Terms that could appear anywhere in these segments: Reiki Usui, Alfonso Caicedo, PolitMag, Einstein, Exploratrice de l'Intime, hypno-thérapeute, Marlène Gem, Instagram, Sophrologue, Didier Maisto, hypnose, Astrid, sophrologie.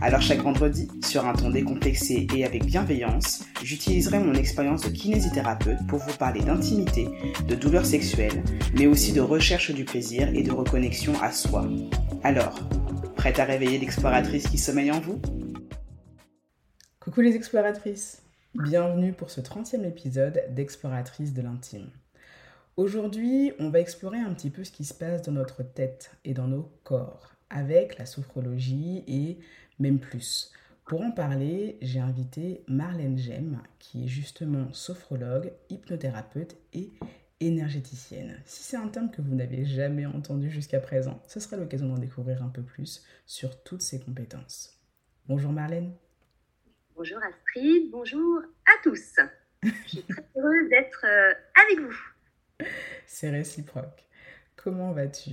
Alors chaque vendredi, sur un ton décomplexé et avec bienveillance, j'utiliserai mon expérience de kinésithérapeute pour vous parler d'intimité, de douleurs sexuelles, mais aussi de recherche du plaisir et de reconnexion à soi. Alors, prête à réveiller l'exploratrice qui sommeille en vous ? Coucou les exploratrices, bienvenue pour ce 30e épisode d'Exploratrice de l'Intime. Aujourd'hui, on va explorer un petit peu ce qui se passe dans notre tête et dans nos corps, avec la sophrologie et même plus. Pour en parler, j'ai invité Marlène Gem, qui est justement sophrologue, hypnothérapeute et énergéticienne. Si c'est un terme que vous n'avez jamais entendu jusqu'à présent, ce sera l'occasion d'en découvrir un peu plus sur toutes ses compétences. Bonjour Marlène. Bonjour Astrid, bonjour à tous. Je suis très heureuse d'être avec vous. C'est réciproque. Comment vas-tu ?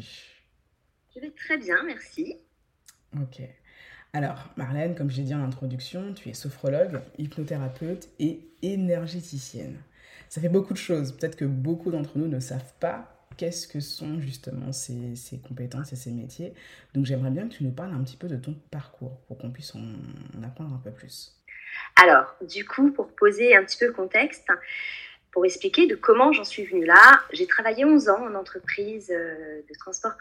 Je vais très bien, merci. Ok. Alors, Marlène, comme je l'ai dit en introduction, tu es sophrologue, hypnothérapeute et énergéticienne. Ça fait beaucoup de choses. Peut-être que beaucoup d'entre nous ne savent pas qu'est-ce que sont justement ces compétences et ces métiers. Donc, j'aimerais bien que tu nous parles un petit peu de ton parcours pour qu'on puisse en apprendre un peu plus. Alors, du coup, pour poser un petit peu le contexte, pour expliquer de comment j'en suis venue là, j'ai travaillé 11 ans en entreprise de transport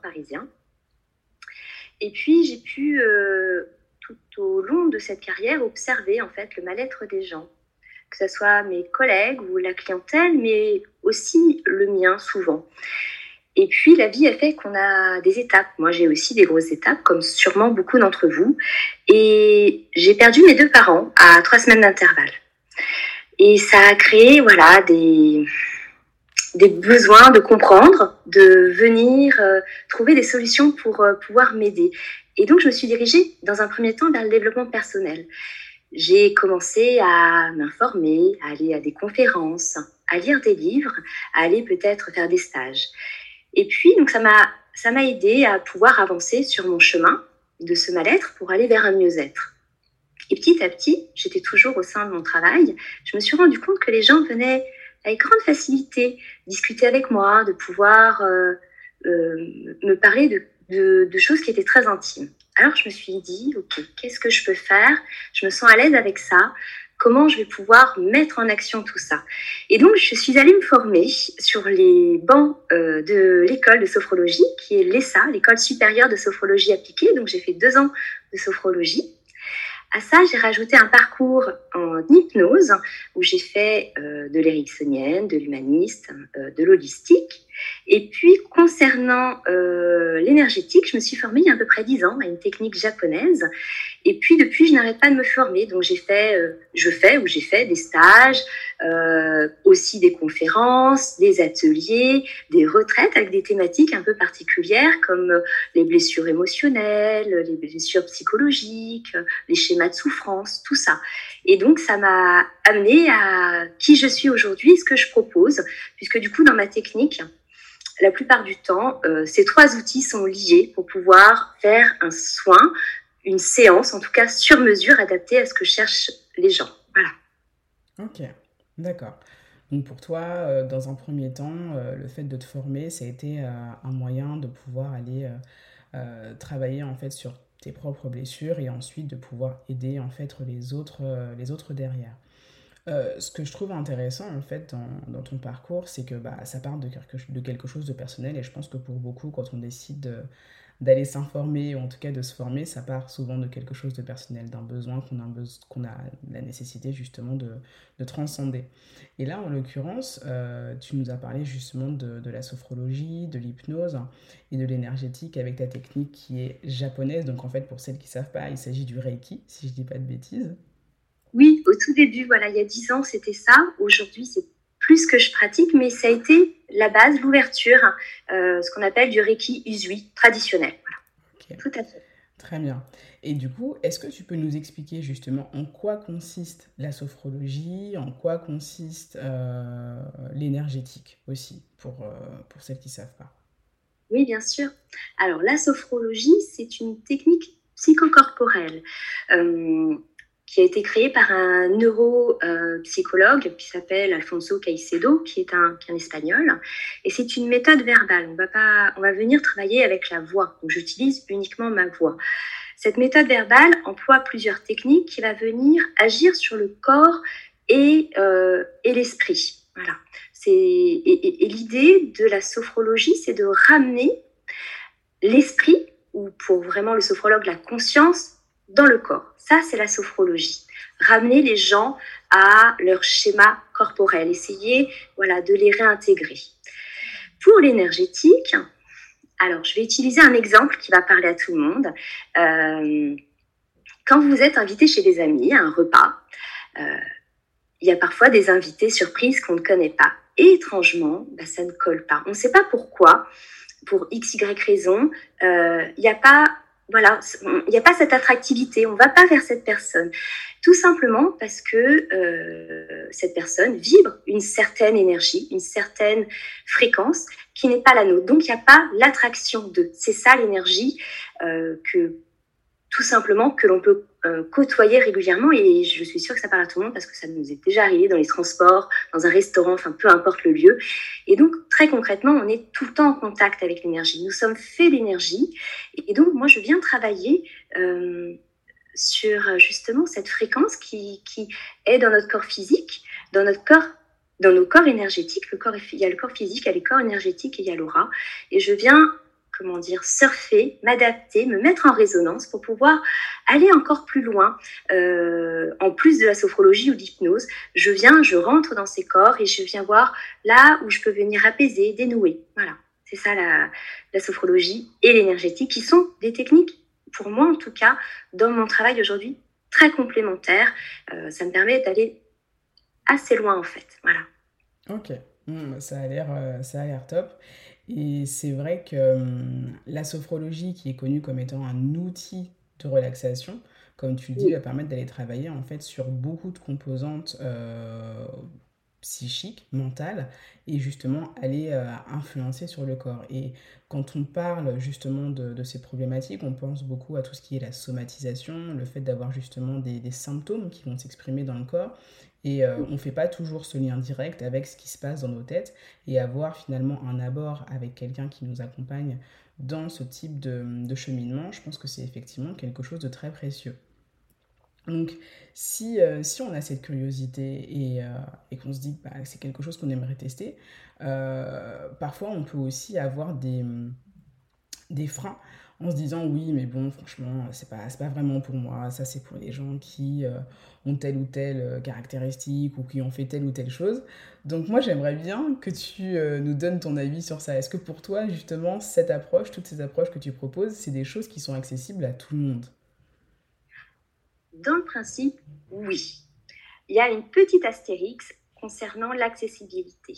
parisien. Et puis, j'ai pu, tout au long de cette carrière, observer en fait le mal-être des gens, que ce soit mes collègues ou la clientèle, mais aussi le mien souvent. Et puis, la vie, elle fait qu'on a des étapes. Moi, j'ai aussi des grosses étapes, comme sûrement beaucoup d'entre vous. Et j'ai perdu mes 2 parents à 3 semaines d'intervalle. Et ça a créé, voilà, des besoins de comprendre, de venir trouver des solutions pour pouvoir m'aider. Et donc, je me suis dirigée, dans un premier temps, vers le développement personnel. J'ai commencé à m'informer, à aller à des conférences, à lire des livres, à aller peut-être faire des stages. Et puis, donc, ça m'a aidée à pouvoir avancer sur mon chemin de ce mal-être pour aller vers un mieux-être. Et petit à petit, j'étais toujours au sein de mon travail, je me suis rendue compte que les gens venaient avec grande facilité, discuter avec moi, de pouvoir me parler de choses qui étaient très intimes. Alors, je me suis dit, OK, qu'est-ce que je peux faire ? Je me sens à l'aise avec ça. Comment je vais pouvoir mettre en action tout ça ? Et donc, je suis allée me former sur les bancs de l'école de sophrologie, qui est l'ESSA, l'école supérieure de sophrologie appliquée. Donc, j'ai fait 2 ans de sophrologie. À ça, j'ai rajouté un parcours en hypnose où j'ai fait de l'éricksonienne, de l'humaniste, de l'holistique. Et puis, concernant l'énergétique, je me suis formée il y a à peu près 10 ans à une technique japonaise. Et puis, depuis, je n'arrête pas de me former. Donc, j'ai fait des stages, aussi des conférences, des ateliers, des retraites avec des thématiques un peu particulières comme les blessures émotionnelles, les blessures psychologiques, les schémas de souffrance, tout ça. Et donc, ça m'a amenée à qui je suis aujourd'hui, ce que je propose, puisque du coup, dans ma technique, la plupart du temps, ces 3 outils sont liés pour pouvoir faire un soin, une séance, en tout cas sur mesure, adaptée à ce que cherchent les gens. Voilà. Ok, d'accord. Donc pour toi, dans un premier temps, le fait de te former, ça a été un moyen de pouvoir aller travailler en fait sur tes propres blessures et ensuite de pouvoir aider en fait les autres derrière. Ce que je trouve intéressant en fait dans ton parcours, c'est que ça part de quelque chose de personnel, et je pense que pour beaucoup, quand on décide d'aller s'informer, ou en tout cas de se former, ça part souvent de quelque chose de personnel, d'un besoin qu'on a la nécessité justement de transcender. Et là, en l'occurrence, tu nous as parlé justement de la sophrologie, de l'hypnose et de l'énergétique avec ta technique qui est japonaise. Donc en fait, pour celles qui ne savent pas, il s'agit du Reiki, si je ne dis pas de bêtises. Oui, au tout début, voilà, il y a 10 ans, c'était ça. Aujourd'hui, c'est plus que je pratique, mais ça a été la base, l'ouverture, ce qu'on appelle du Reiki Usui traditionnel. Voilà. Okay. Tout à fait. Très bien. Et du coup, est-ce que tu peux nous expliquer justement en quoi consiste la sophrologie, en quoi consiste l'énergétique aussi, pour celles qui ne savent pas? Oui, bien sûr. Alors, la sophrologie, c'est une technique psychocorporelle qui a été créée par un neuropsychologue qui s'appelle Alfonso Caicedo, qui est un Espagnol. Et c'est une méthode verbale. On va venir travailler avec la voix. Donc, j'utilise uniquement ma voix. Cette méthode verbale emploie plusieurs techniques qui va venir agir sur le corps et l'esprit. Voilà. Et l'idée de la sophrologie, c'est de ramener l'esprit, ou pour vraiment le sophrologue, la conscience, dans le corps. Ça, c'est la sophrologie. Ramener les gens à leur schéma corporel, essayer de les réintégrer. Pour l'énergétique, alors je vais utiliser un exemple qui va parler à tout le monde. Quand vous êtes invité chez des amis à un repas, il y a parfois des invités surprises qu'on ne connaît pas. Et étrangement, ça ne colle pas. On ne sait pas pourquoi, pour x, y raison, il n'y a pas cette attractivité, on ne va pas vers cette personne. Tout simplement parce que cette personne vibre une certaine énergie, une certaine fréquence qui n'est pas la nôtre. Donc, il n'y a pas l'attraction d'eux. C'est ça l'énergie que l'on peut côtoyer régulièrement, et je suis sûre que ça parle à tout le monde parce que ça nous est déjà arrivé dans les transports, dans un restaurant, enfin peu importe le lieu. Et donc très concrètement, on est tout le temps en contact avec l'énergie. Nous sommes faits d'énergie, et donc moi je viens travailler sur justement cette fréquence qui est dans notre corps physique, dans notre corps, dans nos corps énergétiques. Il y a le corps physique, il y a les corps énergétiques et il y a l'aura. Et je viens surfer, m'adapter, me mettre en résonance pour pouvoir aller encore plus loin. En plus de la sophrologie ou de l'hypnose, je rentre dans ces corps et je viens voir là où je peux venir apaiser, dénouer. Voilà, c'est ça la sophrologie et l'énergétique, qui sont des techniques, pour moi en tout cas, dans mon travail aujourd'hui, très complémentaires. Ça me permet d'aller assez loin en fait. Voilà. Ok, ça a l'air top. Et c'est vrai que la sophrologie, qui est connue comme étant un outil de relaxation, comme tu le dis, va permettre d'aller travailler en fait sur beaucoup de composantes psychiques, mentales, et justement aller influencer sur le corps. Et quand on parle justement de ces problématiques, on pense beaucoup à tout ce qui est la somatisation, le fait d'avoir justement des symptômes qui vont s'exprimer dans le corps. Et on ne fait pas toujours ce lien direct avec ce qui se passe dans nos têtes, et avoir finalement un abord avec quelqu'un qui nous accompagne dans ce type de cheminement, je pense que c'est effectivement quelque chose de très précieux. Donc si on a cette curiosité et qu'on se dit que c'est quelque chose qu'on aimerait tester, parfois on peut aussi avoir des freins, en se disant oui mais bon franchement c'est pas vraiment pour moi, ça c'est pour les gens qui ont telle ou telle caractéristique ou qui ont fait telle ou telle chose. Donc moi j'aimerais bien que tu nous donnes ton avis sur ça. Est-ce que pour toi justement cette approche, toutes ces approches que tu proposes, c'est des choses qui sont accessibles à tout le monde? Dans le principe, oui. Il y a une petite astérix concernant l'accessibilité.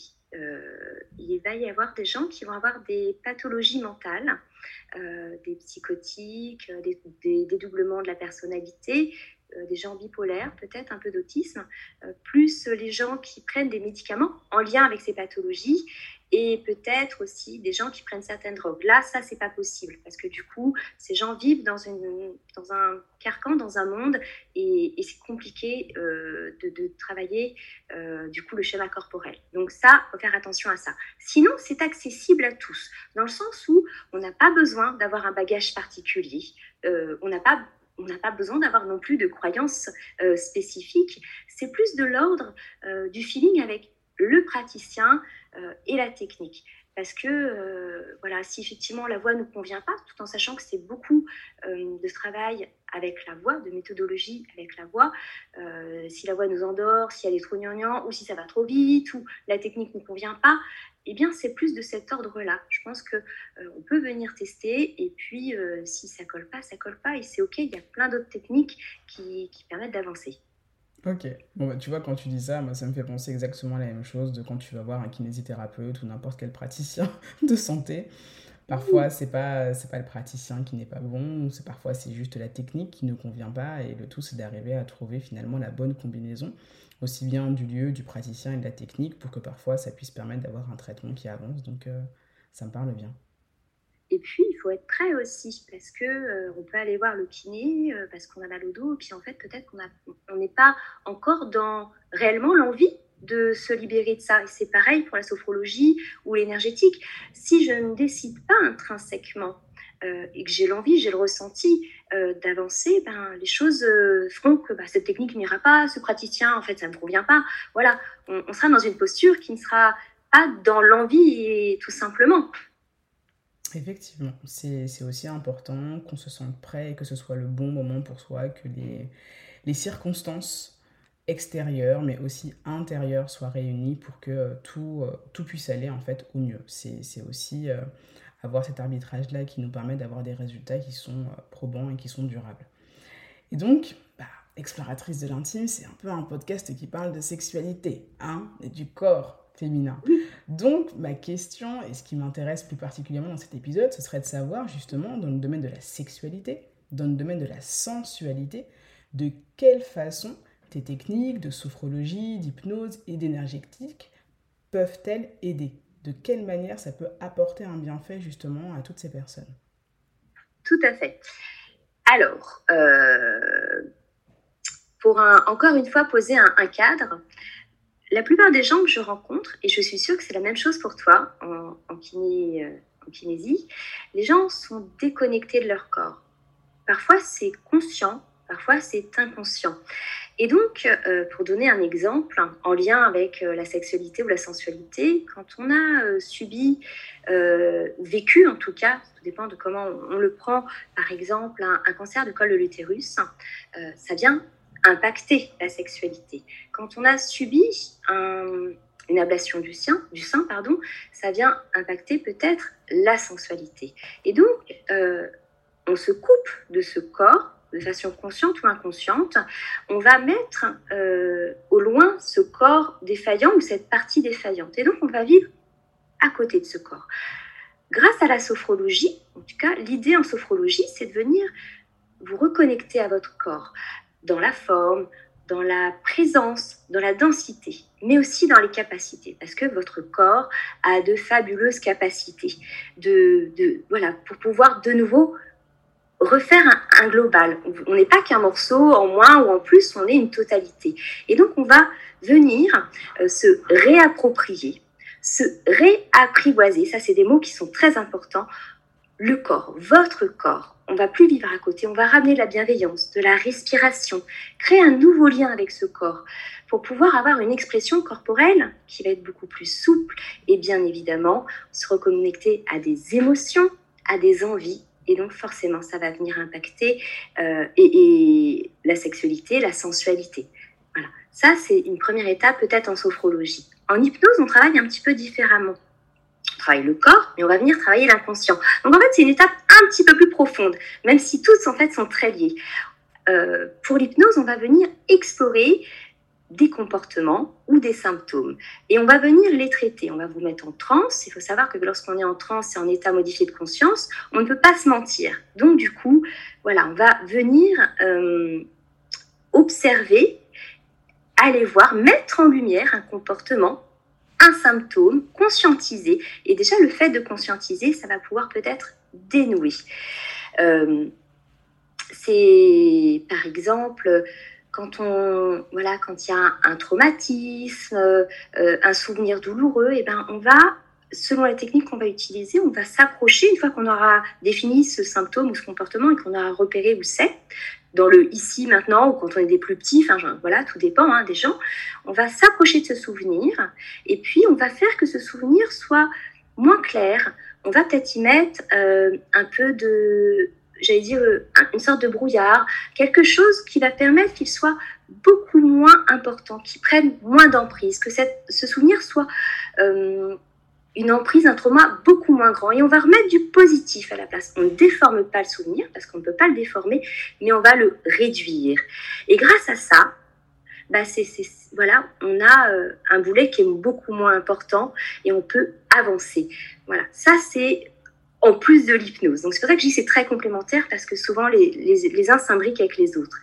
Il va y avoir des gens qui vont avoir des pathologies mentales, des psychotiques, des dédoublements de la personnalité, des gens bipolaires, peut-être un peu d'autisme, plus les gens qui prennent des médicaments en lien avec ces pathologies, et peut-être aussi des gens qui prennent certaines drogues. Là, ça, c'est pas possible parce que du coup, ces gens vivent dans un carcan, dans un monde, et c'est compliqué de travailler du coup le schéma corporel. Donc ça, faut faire attention à ça. Sinon, c'est accessible à tous, dans le sens où on n'a pas besoin d'avoir un bagage particulier, on n'a pas besoin d'avoir non plus de croyances spécifiques. C'est plus de l'ordre du feeling avec le praticien et la technique. Parce que si effectivement la voix ne nous convient pas, tout en sachant que c'est beaucoup de travail avec la voix, de méthodologie avec la voix, si la voix nous endort, si elle est trop gnangnan, ou si ça va trop vite, ou la technique ne convient pas, eh bien c'est plus de cet ordre-là. Je pense qu'on peut venir tester, et puis si ça ne colle pas, ça ne colle pas, et c'est ok, il y a plein d'autres techniques qui permettent d'avancer. Ok, bon tu vois, quand tu dis ça, moi ça me fait penser exactement à la même chose de quand tu vas voir un kinésithérapeute ou n'importe quel praticien de santé. Parfois, c'est pas le praticien qui n'est pas bon, parfois c'est juste la technique qui ne convient pas, et le tout c'est d'arriver à trouver finalement la bonne combinaison, aussi bien du lieu, du praticien et de la technique, pour que parfois ça puisse permettre d'avoir un traitement qui avance, donc ça me parle bien. Et puis, il faut être prêt aussi, parce qu'on peut aller voir le kiné, parce qu'on a mal au dos, et puis en fait, peut-être qu'on n'est pas encore dans réellement l'envie de se libérer de ça. Et c'est pareil pour la sophrologie ou l'énergétique. Si je ne décide pas intrinsèquement et que j'ai l'envie, j'ai le ressenti d'avancer, les choses feront que cette technique n'ira pas, ce praticien, en fait, ça ne me convient pas. Voilà, on sera dans une posture qui ne sera pas dans l'envie, et tout simplement. Effectivement, c'est aussi important qu'on se sente prêt et que ce soit le bon moment pour soi, que les circonstances extérieures mais aussi intérieures soient réunies pour que tout puisse aller en fait au mieux. C'est aussi avoir cet arbitrage-là qui nous permet d'avoir des résultats qui sont probants et qui sont durables. Et donc, Exploratrice de l'Intime, c'est un peu un podcast qui parle de sexualité, et du corps féminin. Donc, ma question, et ce qui m'intéresse plus particulièrement dans cet épisode, ce serait de savoir justement, dans le domaine de la sexualité, dans le domaine de la sensualité, de quelle façon tes techniques de sophrologie, d'hypnose et d'énergétique peuvent-elles aider ? De quelle manière ça peut apporter un bienfait justement à toutes ces personnes ? Tout à fait. Alors, encore une fois, poser un cadre. La plupart des gens que je rencontre, et je suis sûre que c'est la même chose pour toi en kinésie, les gens sont déconnectés de leur corps. Parfois, c'est conscient, parfois, c'est inconscient. Et donc, pour donner un exemple, en lien avec la sexualité ou la sensualité, quand on a subi, vécu en tout cas, ça dépend de comment on le prend, par exemple, un cancer du col de l'utérus, ça vient impacter la sexualité. Quand on a subi une ablation du sein, ça vient impacter peut-être la sensualité. Et donc, on se coupe de ce corps de façon consciente ou inconsciente. On va mettre au loin ce corps défaillant ou cette partie défaillante. Et donc, on va vivre à côté de ce corps. Grâce à la sophrologie, en tout cas, l'idée en sophrologie, c'est de venir vous reconnecter à votre corps, dans la forme, dans la présence, dans la densité, mais aussi dans les capacités, parce que votre corps a de fabuleuses capacités pour pouvoir de nouveau refaire un global. On n'est pas qu'un morceau en moins ou en plus, on est une totalité. Et donc, on va venir se réapproprier, se réapprivoiser. Ça, c'est des mots qui sont très importants. Le corps, votre corps. On ne va plus vivre à côté, on va ramener de la bienveillance, de la respiration, créer un nouveau lien avec ce corps pour pouvoir avoir une expression corporelle qui va être beaucoup plus souple et bien évidemment se reconnecter à des émotions, à des envies. Et donc forcément, ça va venir impacter et la sexualité, la sensualité. Voilà, ça c'est une première étape peut-être en sophrologie. En hypnose, on travaille un petit peu différemment. On travaille le corps, mais on va venir travailler l'inconscient. Donc en fait, c'est une étape un petit peu plus profonde, même si toutes en fait sont très liées. Pour l'hypnose, on va venir explorer des comportements ou des symptômes et on va venir les traiter. On va vous mettre en transe. Il faut savoir que lorsqu'on est en transe et en état modifié de conscience, on ne peut pas se mentir. Donc du coup, voilà, on va venir observer, aller voir, mettre en lumière un comportement, un symptôme, conscientiser. Et déjà, le fait de conscientiser, ça va pouvoir peut-être dénouer. C'est, par exemple, quand il y a un traumatisme, un souvenir douloureux, on va, selon la technique qu'on va utiliser, on va s'approcher une fois qu'on aura défini ce symptôme ou ce comportement et qu'on aura repéré où c'est. Dans le ici, maintenant, ou quand on est des plus petits, tout dépend des gens, on va s'approcher de ce souvenir et puis on va faire que ce souvenir soit moins clair. On va peut-être y mettre un peu de, une sorte de brouillard, quelque chose qui va permettre qu'il soit beaucoup moins important, qu'il prenne moins d'emprise, que ce souvenir soit une emprise, un trauma beaucoup moins grand. Et on va remettre du positif à la place. On ne déforme pas le souvenir, parce qu'on ne peut pas le déformer, mais on va le réduire. Et grâce à ça, on a un boulet qui est beaucoup moins important et on peut avancer. Voilà, ça c'est en plus de l'hypnose. Donc c'est pour ça que je dis que c'est très complémentaire, parce que souvent les uns s'imbriquent avec les autres.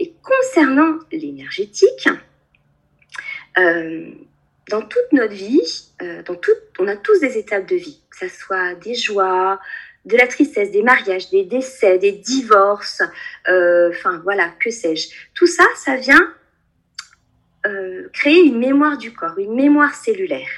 Et concernant l'énergétique, dans toute notre vie, on a tous des étapes de vie, que ce soit des joies, de la tristesse, des mariages, des décès, des divorces, enfin voilà, que sais-je. Tout ça, ça vient créer une mémoire du corps, une mémoire cellulaire.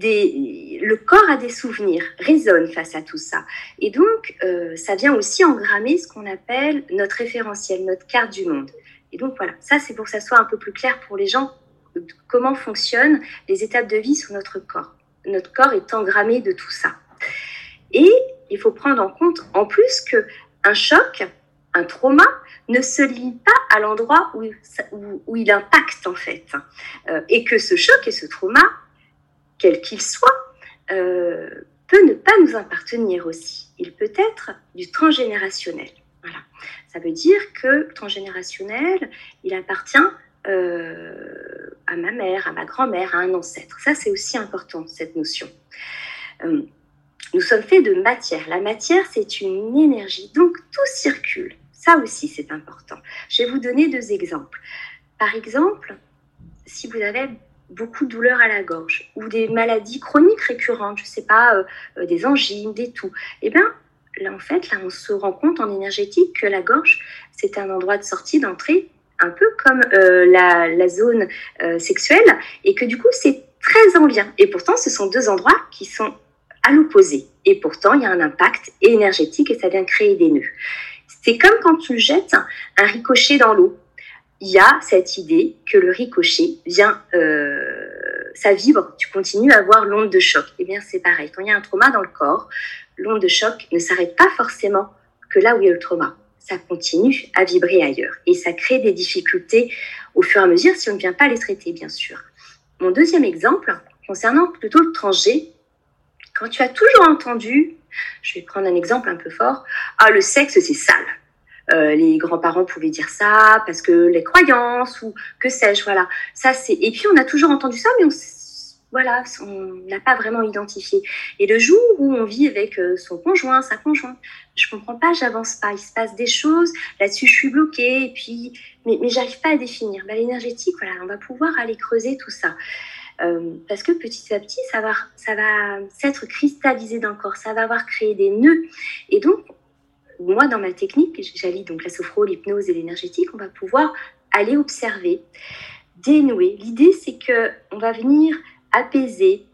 Le corps a des souvenirs, résonne face à tout ça. Et donc, ça vient aussi engrammer ce qu'on appelle notre référentiel, notre carte du monde. Et donc voilà, ça c'est pour que ça soit un peu plus clair pour les gens, comment fonctionnent les étapes de vie sur notre corps. Notre corps est engrammé de tout ça. Et il faut prendre en compte, en plus, qu'un choc, un trauma, ne se limite pas à l'endroit où il impacte, en fait. Et que ce choc et ce trauma, quel qu'il soit, peut ne pas nous appartenir aussi. Il peut être du transgénérationnel. Voilà. Ça veut dire que le transgénérationnel, il appartient à ma mère, à ma grand-mère, à un ancêtre. Ça, c'est aussi important, cette notion. Nous sommes faits de matière. La matière, c'est une énergie, donc tout circule. Ça aussi, c'est important. Je vais vous donner deux exemples. Par exemple, si vous avez beaucoup de douleurs à la gorge ou des maladies chroniques récurrentes, je ne sais pas, des angines, des toux, eh bien, là, en fait, on se rend compte en énergétique que la gorge, c'est un endroit de sortie, d'entrée, un peu comme la zone sexuelle, et que du coup, c'est très en lien. Et pourtant, ce sont deux endroits qui sont à l'opposé. Et pourtant, il y a un impact énergétique et ça vient créer des nœuds. C'est comme quand tu jettes un ricochet dans l'eau. Il y a cette idée que le ricochet vient, ça vibre, tu continues à voir l'onde de choc. Eh bien, c'est pareil. Quand il y a un trauma dans le corps, l'onde de choc ne s'arrête pas forcément que là où il y a le trauma. Ça continue à vibrer ailleurs. Et ça crée des difficultés au fur et à mesure si on ne vient pas les traiter, bien sûr. Mon deuxième exemple, concernant plutôt le transgé, quand tu as toujours entendu, je vais prendre un exemple un peu fort, « Ah, le sexe, c'est sale ». Les grands-parents pouvaient dire ça parce que les croyances ou que sais-je, voilà. Ça, c'est... Et puis, on a toujours entendu ça, mais on l'a pas vraiment identifié. Et le jour où on vit avec son conjoint, sa conjointe, je comprends pas, j'avance pas, il se passe des choses, là-dessus, je suis bloquée, et puis... mais j'arrive pas à définir. L'énergétique, voilà, on va pouvoir aller creuser tout ça. Parce que petit à petit, ça va s'être cristallisé dans le corps, ça va avoir créé des nœuds. Et donc, moi, dans ma technique, j'allie donc la sophro, l'hypnose et l'énergétique, on va pouvoir aller observer, dénouer. L'idée, c'est qu'on va venir apaiser,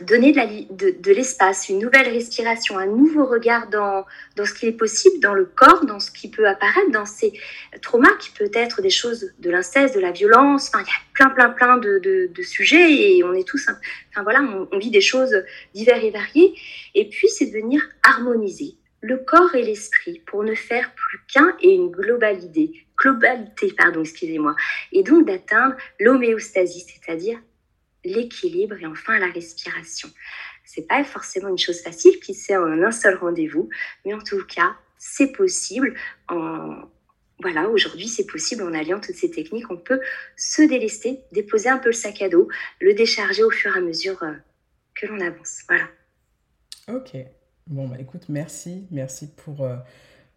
donner de l'espace, une nouvelle respiration, un nouveau regard dans ce qui est possible, dans le corps, dans ce qui peut apparaître, dans ces traumas qui peuvent être des choses de l'inceste, de la violence. Enfin, il y a plein de sujets et on est tous... Enfin voilà, on vit des choses diverses et variées. Et puis, c'est de venir harmoniser le corps et l'esprit pour ne faire plus qu'un et une globalité, et donc d'atteindre l'homéostasie, c'est-à-dire l'équilibre et enfin la respiration. C'est pas forcément une chose facile qui c'est en un seul rendez-vous, mais en tout cas, c'est possible. Aujourd'hui, c'est possible en alliant toutes ces techniques, on peut se délester, déposer un peu le sac à dos, le décharger au fur et à mesure que l'on avance. Voilà. Ok. Bon, écoute, merci pour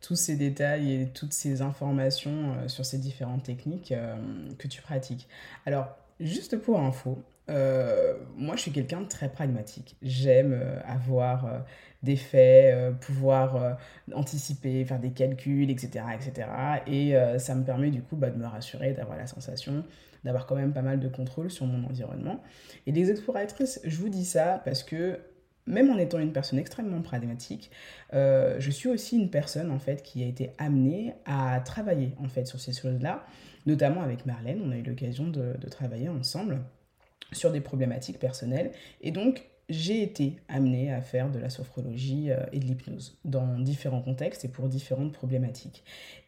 tous ces détails et toutes ces informations sur ces différentes techniques que tu pratiques. Alors, juste pour info, moi, je suis quelqu'un de très pragmatique. J'aime avoir des faits, pouvoir anticiper, faire des calculs, etc., etc. Et ça me permet du coup de me rassurer, d'avoir la sensation d'avoir quand même pas mal de contrôle sur mon environnement. Et les exploratrices, je vous dis ça parce que même en étant une personne extrêmement pragmatique, je suis aussi une personne en fait qui a été amenée à travailler en fait sur ces choses-là, notamment avec Marlène. On a eu l'occasion de travailler ensemble sur des problématiques personnelles, et donc j'ai été amenée à faire de la sophrologie et de l'hypnose dans différents contextes et pour différentes problématiques.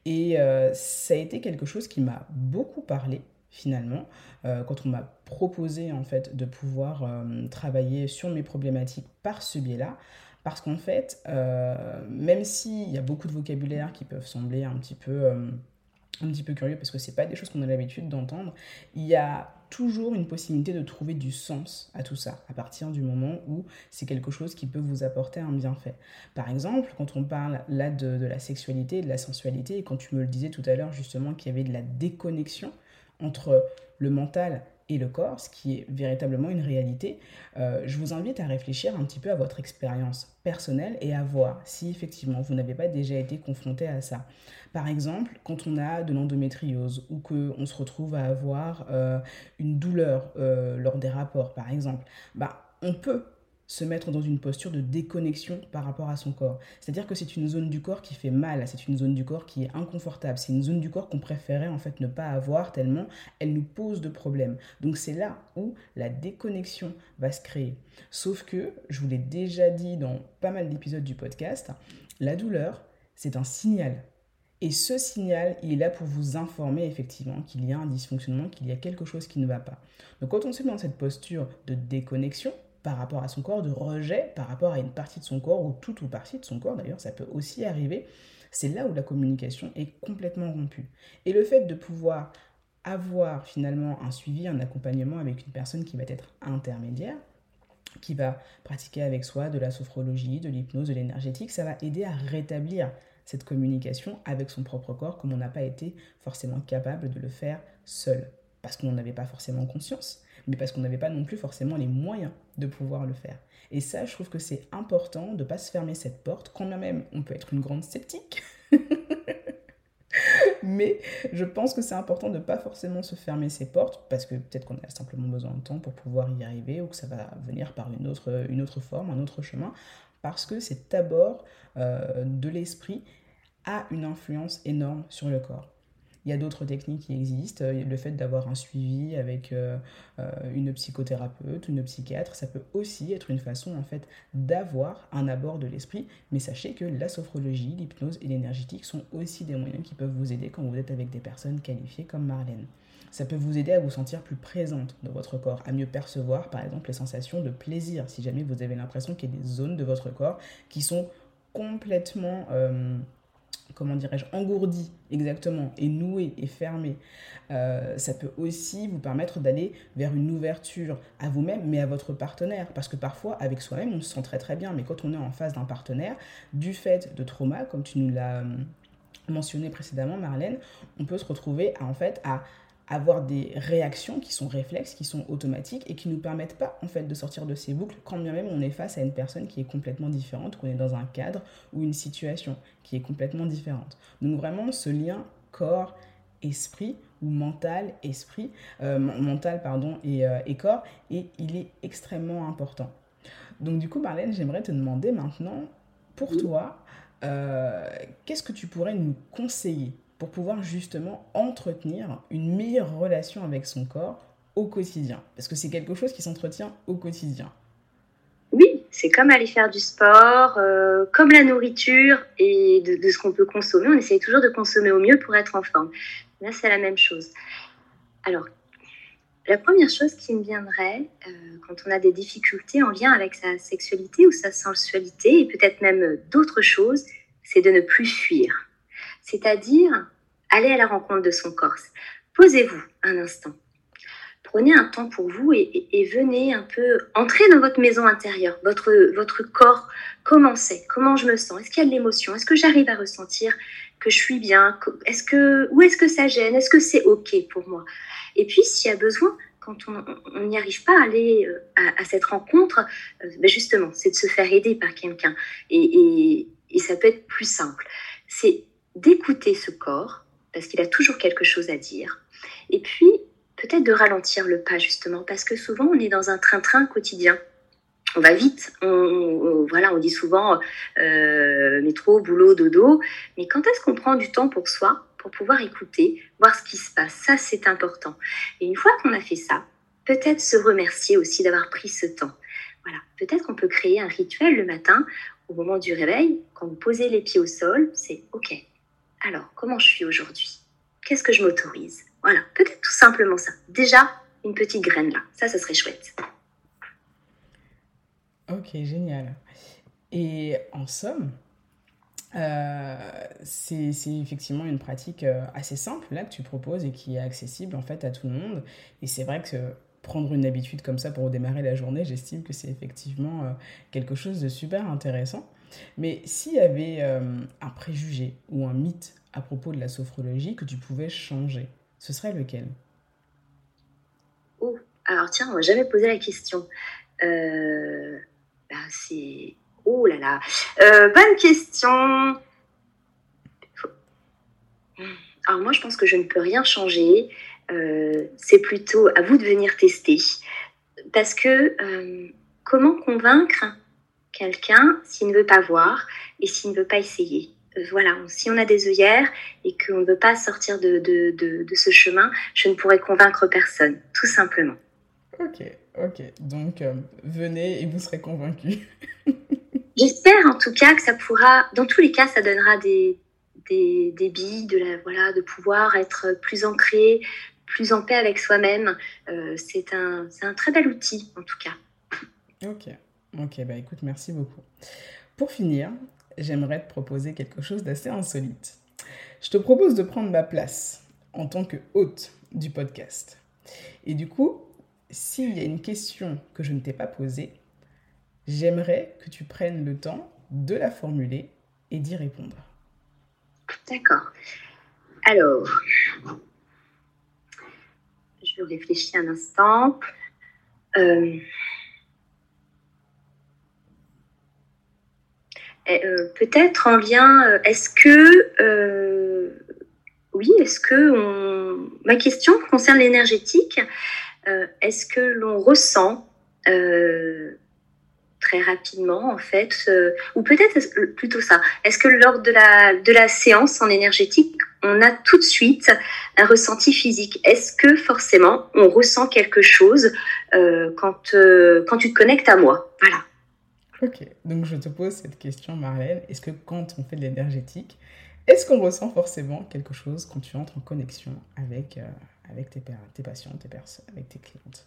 Et ça a été quelque chose qui m'a beaucoup parlé. Finalement, quand on m'a proposé en fait de pouvoir travailler sur mes problématiques par ce biais-là, parce qu'en fait, même s'il y a beaucoup de vocabulaire qui peuvent sembler un petit peu curieux, parce que c'est pas des choses qu'on a l'habitude d'entendre, il y a toujours une possibilité de trouver du sens à tout ça, à partir du moment où c'est quelque chose qui peut vous apporter un bienfait. Par exemple, quand on parle là de la sexualité, de la sensualité, et quand tu me le disais tout à l'heure justement qu'il y avait de la déconnexion entre le mental et le corps, ce qui est véritablement une réalité, je vous invite à réfléchir un petit peu à votre expérience personnelle et à voir si effectivement vous n'avez pas déjà été confronté à ça. Par exemple, quand on a de l'endométriose ou qu'on se retrouve à avoir une douleur lors des rapports par exemple, on peut se mettre dans une posture de déconnexion par rapport à son corps. C'est-à-dire que c'est une zone du corps qui fait mal, c'est une zone du corps qui est inconfortable, c'est une zone du corps qu'on préférait en fait ne pas avoir tellement elle nous pose de problèmes. Donc c'est là où la déconnexion va se créer. Sauf que, je vous l'ai déjà dit dans pas mal d'épisodes du podcast, la douleur, c'est un signal. Et ce signal, il est là pour vous informer effectivement qu'il y a un dysfonctionnement, qu'il y a quelque chose qui ne va pas. Donc quand on se met dans cette posture de déconnexion, par rapport à son corps, de rejet, par rapport à une partie de son corps, ou toute ou partie de son corps, d'ailleurs ça peut aussi arriver, c'est là où la communication est complètement rompue. Et le fait de pouvoir avoir finalement un suivi, un accompagnement avec une personne qui va être intermédiaire, qui va pratiquer avec soi de la sophrologie, de l'hypnose, de l'énergétique, ça va aider à rétablir cette communication avec son propre corps, comme on n'a pas été forcément capable de le faire seul. Parce qu'on n'en avait pas forcément conscience, mais parce qu'on n'avait pas non plus forcément les moyens de pouvoir le faire. Et ça, je trouve que c'est important de ne pas se fermer cette porte, quand même on peut être une grande sceptique, mais je pense que c'est important de ne pas forcément se fermer ses portes, parce que peut-être qu'on a simplement besoin de temps pour pouvoir y arriver, ou que ça va venir par une autre forme, un autre chemin, parce que cet abord de l'esprit a une influence énorme sur le corps. Il y a d'autres techniques qui existent, le fait d'avoir un suivi avec une psychothérapeute, une psychiatre, ça peut aussi être une façon en fait d'avoir un abord de l'esprit, mais sachez que la sophrologie, l'hypnose et l'énergétique sont aussi des moyens qui peuvent vous aider quand vous êtes avec des personnes qualifiées comme Marlène. Ça peut vous aider à vous sentir plus présente dans votre corps, à mieux percevoir par exemple les sensations de plaisir, si jamais vous avez l'impression qu'il y a des zones de votre corps qui sont complètement... engourdi, exactement, et noué, et fermé. Ça peut aussi vous permettre d'aller vers une ouverture à vous-même, mais à votre partenaire. Parce que parfois, avec soi-même, on se sent très très bien, mais quand on est en face d'un partenaire, du fait de trauma, comme tu nous l'as mentionné précédemment, Marlène, on peut se retrouver à avoir des réactions qui sont réflexes, qui sont automatiques et qui ne nous permettent pas de sortir de ces boucles quand bien même on est face à une personne qui est complètement différente, qu'on est dans un cadre ou une situation qui est complètement différente. Donc vraiment ce lien corps-esprit ou mental, esprit, et corps, et il est extrêmement important. Donc du coup Marlène, j'aimerais te demander maintenant, pour toi, qu'est-ce que tu pourrais nous conseiller pour pouvoir justement entretenir une meilleure relation avec son corps au quotidien? Parce que c'est quelque chose qui s'entretient au quotidien. Oui, c'est comme aller faire du sport, comme la nourriture et de ce qu'on peut consommer. On essaye toujours de consommer au mieux pour être en forme. Là, c'est la même chose. Alors, la première chose qui me viendrait quand on a des difficultés en lien avec sa sexualité ou sa sensualité, et peut-être même d'autres choses, c'est de ne plus fuir. C'est-à-dire aller à la rencontre de son corps. Posez-vous un instant. Prenez un temps pour vous et venez un peu entrer dans votre maison intérieure, votre corps. Comment je me sens? Est-ce qu'il y a de l'émotion? Est-ce que j'arrive à ressentir que je suis bien? Où est-ce que ça gêne? Est-ce que c'est OK pour moi? Et puis, s'il y a besoin, quand on n'y arrive pas à aller à cette rencontre, justement, c'est de se faire aider par quelqu'un. Et ça peut être plus simple. C'est d'écouter ce corps, parce qu'il a toujours quelque chose à dire, et puis peut-être de ralentir le pas justement, parce que souvent on est dans un train-train quotidien, on va vite, on dit souvent métro, boulot, dodo, mais quand est-ce qu'on prend du temps pour soi, pour pouvoir écouter, voir ce qui se passe? Ça c'est important, et une fois qu'on a fait ça, peut-être se remercier aussi d'avoir pris ce temps. Voilà, peut-être qu'on peut créer un rituel le matin, au moment du réveil, quand vous posez les pieds au sol, c'est OK. Alors, comment je suis aujourd'hui? Qu'est-ce que je m'autorise? Voilà, peut-être tout simplement ça. Déjà, une petite graine là. Ça serait chouette. Ok, génial. Et en somme, C'est effectivement une pratique assez simple là que tu proposes et qui est accessible en fait à tout le monde. Et c'est vrai que prendre une habitude comme ça pour démarrer la journée, j'estime que c'est effectivement quelque chose de super intéressant. Mais s'il y avait un préjugé ou un mythe à propos de la sophrologie que tu pouvais changer, ce serait lequel ? Oh, alors tiens, on m'a jamais posé la question. Ben c'est... Oh là là, bonne question. Alors moi, je pense que je ne peux rien changer. C'est plutôt à vous de venir tester. Parce que comment convaincre quelqu'un s'il ne veut pas voir et s'il ne veut pas essayer ? Voilà, si on a des œillères et qu'on ne veut pas sortir de ce chemin, je ne pourrai convaincre personne, tout simplement. Ok. Donc, venez et vous serez convaincus. J'espère en tout cas que ça pourra, dans tous les cas, ça donnera des billes, de pouvoir être plus ancré, plus en paix avec soi-même. C'est un très bel outil en tout cas. Ok, bah écoute, merci beaucoup. Pour finir, j'aimerais te proposer quelque chose d'assez insolite. Je te propose de prendre ma place en tant que hôte du podcast. Et du coup, s'il y a une question que je ne t'ai pas posée, j'aimerais que tu prennes le temps de la formuler et d'y répondre. D'accord. Alors, je réfléchis un instant. Peut-être en lien, ma question concerne l'énergétique. Est-ce que l'on ressent très rapidement, en fait, ou peut-être plutôt ça. Est-ce que lors de la séance en énergétique, on a tout de suite un ressenti physique ? Est-ce que forcément, on ressent quelque chose quand tu te connectes à moi ? Voilà. Ok, donc je te pose cette question, Marlène. Est-ce que quand on fait de l'énergétique, est-ce qu'on ressent forcément quelque chose quand tu entres en connexion avec tes patients, tes personnes, avec tes clientes ?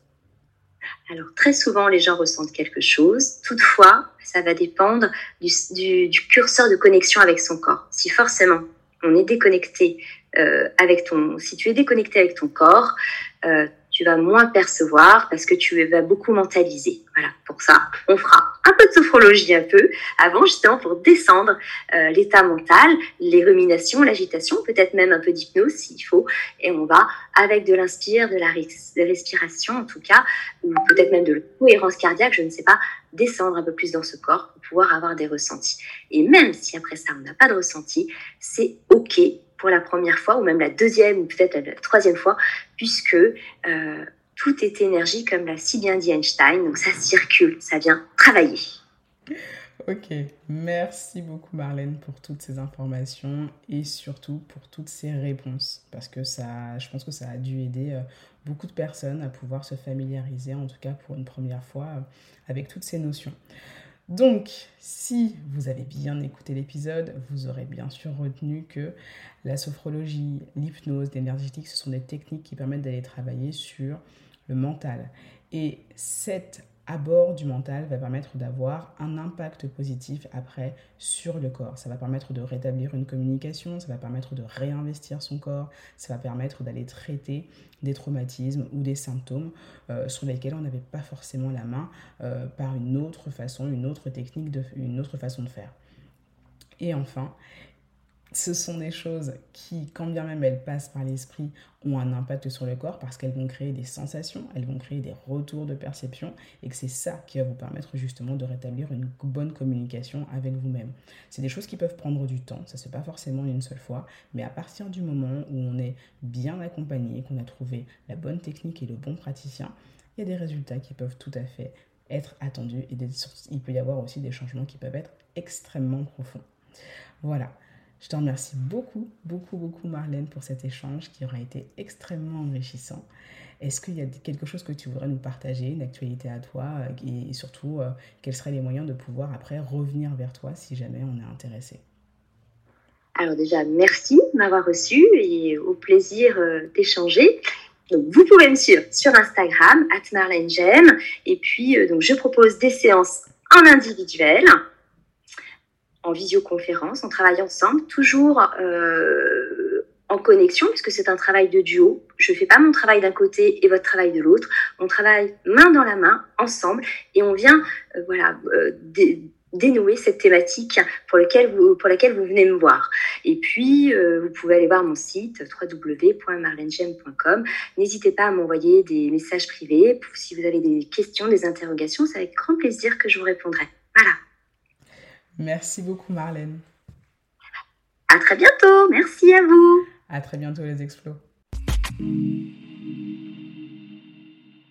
Alors, très souvent, les gens ressentent quelque chose. Toutefois, ça va dépendre du curseur de connexion avec son corps. Si forcément, on est déconnecté si tu es déconnecté avec ton corps, tu vas moins percevoir parce que tu vas beaucoup mentaliser. Voilà, pour ça, on fera un peu de sophrologie avant justement pour descendre l'état mental, les ruminations, l'agitation, peut-être même un peu d'hypnose s'il faut. Et on va avec de l'inspire, de la respiration en tout cas, ou peut-être même de la cohérence cardiaque, je ne sais pas, descendre un peu plus dans ce corps pour pouvoir avoir des ressentis. Et même si après ça, on n'a pas de ressenti, c'est OK pour la première fois ou même la deuxième ou peut-être la troisième fois, puisque tout est énergie, comme l'a si bien dit Einstein, donc ça circule, ça vient travailler. Ok, merci beaucoup Marlène pour toutes ces informations et surtout pour toutes ces réponses, parce que ça, je pense que ça a dû aider beaucoup de personnes à pouvoir se familiariser, en tout cas pour une première fois, avec toutes ces notions. Donc, si vous avez bien écouté l'épisode, vous aurez bien sûr retenu que la sophrologie, l'hypnose, l'énergétique, ce sont des techniques qui permettent d'aller travailler sur le mental. Et cet abord du mental va permettre d'avoir un impact positif après sur le corps. Ça va permettre de rétablir une communication, ça va permettre de réinvestir son corps, ça va permettre d'aller traiter des traumatismes ou des symptômes sur lesquels on n'avait pas forcément la main par une autre façon, une autre technique, une autre façon de faire. Et enfin, ce sont des choses qui, quand bien même elles passent par l'esprit, ont un impact sur le corps parce qu'elles vont créer des sensations, elles vont créer des retours de perception et que c'est ça qui va vous permettre justement de rétablir une bonne communication avec vous-même. C'est des choses qui peuvent prendre du temps, ça ne se fait pas forcément une seule fois, mais à partir du moment où on est bien accompagné, qu'on a trouvé la bonne technique et le bon praticien, il y a des résultats qui peuvent tout à fait être attendus et il peut y avoir aussi des changements qui peuvent être extrêmement profonds. Voilà. Je te remercie beaucoup, beaucoup, beaucoup Marlène pour cet échange qui aura été extrêmement enrichissant. Est-ce qu'il y a quelque chose que tu voudrais nous partager, une actualité à toi et surtout, quels seraient les moyens de pouvoir après revenir vers toi si jamais on est intéressé ? Alors déjà, merci de m'avoir reçu et au plaisir d'échanger. Donc, vous pouvez me suivre sur Instagram, @marlenegem. Et puis, donc, je propose des séances en individuel. en visioconférence. On travaille ensemble, toujours en connexion, puisque c'est un travail de duo. Je ne fais pas mon travail d'un côté et votre travail de l'autre. On travaille main dans la main, ensemble, et on vient dénouer cette thématique pour laquelle vous venez me voir. Et puis, vous pouvez aller voir mon site www.marlenegem.com. N'hésitez pas à m'envoyer des messages privés. Si vous avez des questions, des interrogations, c'est avec grand plaisir que je vous répondrai. Voilà. Merci beaucoup, Marlène. À très bientôt. Merci à vous. À très bientôt, les Explos.